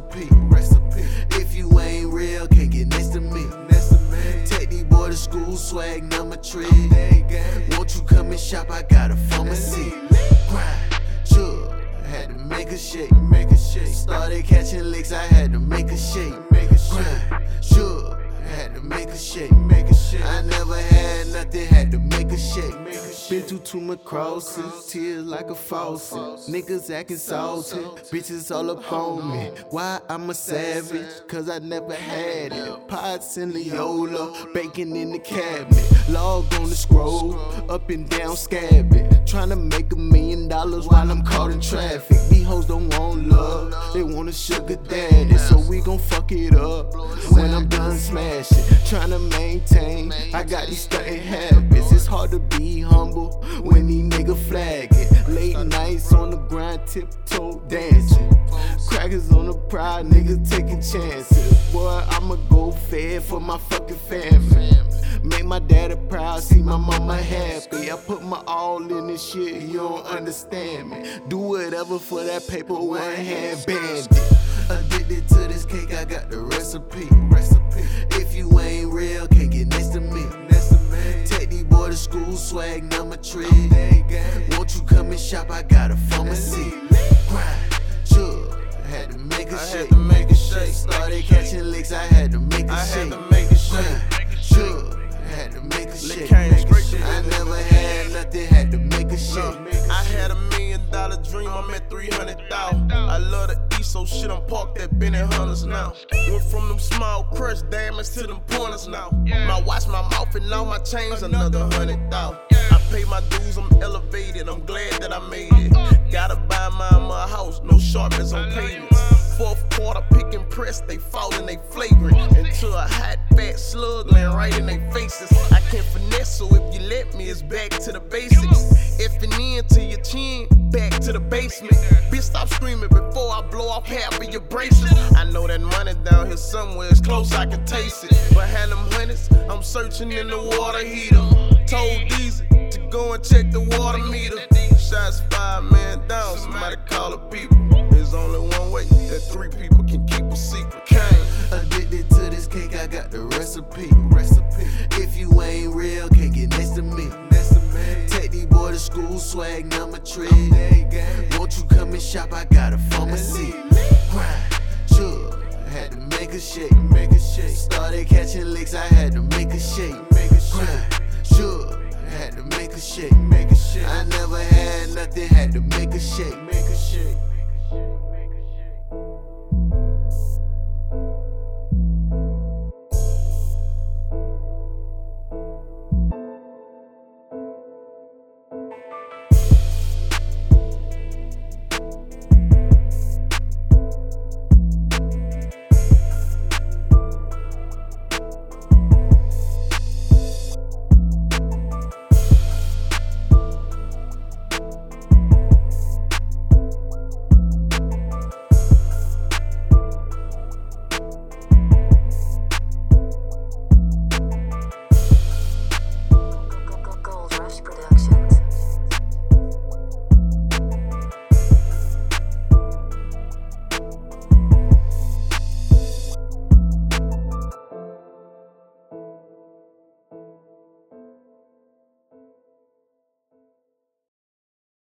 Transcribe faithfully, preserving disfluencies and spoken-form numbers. recipe. recipe. If you ain't real, can't get next to me. Next to me. Take these boy to school, swag number three. Won't you come and shop? I got a pharmacy. Grind, chug, had to make a shake. Make a shake. Started catching licks, I had to make a shake. Make a shake. Grind, chug, had to make a shake. Make a shake. I never had nothing, had to make a shake. Make a shake. Been through too much crosses, tears like a faucet. Niggas acting salty, bitches all up on me. Why I'm a savage? Cause I never had it. Pots and Leola, bacon in the cabinet. Log on the scroll, up and down scabbing. Trying to make a million dollars while I'm caught in traffic. These hoes don't want love, they want a sugar daddy. So we gon' fuck it up when I'm done smashing. Trying to maintain, I got these stuntin' habits. It's hard to be humble when these niggas flagging. Late nights on the grind, tiptoe dancing. Crackers on the pride, niggas taking chances. Boy, I'ma go fed for my fucking family. Make my daddy proud, see my mama happy. I put my all in this shit, you don't understand me. Do whatever for that paper, one hand bandit. Addicted to this cake, I got the recipe. If you ain't real, can't get next to me. Take these boy to school, swag number three. Won't you come and shop? I got a pharmacy. Grind, chug, had to make a shake. Started catching licks, I had to make a shake. Had to make a shake. I never had nothing, had to make a shake. I had a million dollar dream, I'm at three hundred thousand. I love the East, so shit, I'm parked at Benny Hunters now. Went from them small crush diamonds to them pointers now. My watch, my mouth, and all my chains, another hundred thousand. I pay my dues, I'm elevated, I'm glad that I made it. Gotta buy mine, my house, no sharpness on payments. Fourth quarter, pick and press, they fall and they flagrant. Into a hot fat slug, land right in their faces. I can finesse, so if you let me, it's back to the basics. F and N to your chin, back to the basement. Bitch, stop screaming before I blow off half of your braces. I know that money down here somewhere, it's close, I can taste it. Behind them hundreds, I'm searching in the water heater. Told these to go and check the water meter. Shots fired, man down, somebody call the people. There's only one way that three people can keep a secret. Kane. Addicted to this cake, I got the recipe. Recipe. If you ain't real, can't get next to me. Next to me. Take these boy to school, swag number three. Won't you come and shop? I got a pharmacy. Grind, chug, had to make a shake. Make a shake. Started catching licks, I had to make a shake. Make a shake. Chug, had to make a shake. Make a shake. I never had nothing, had to make a shake. Make a shake.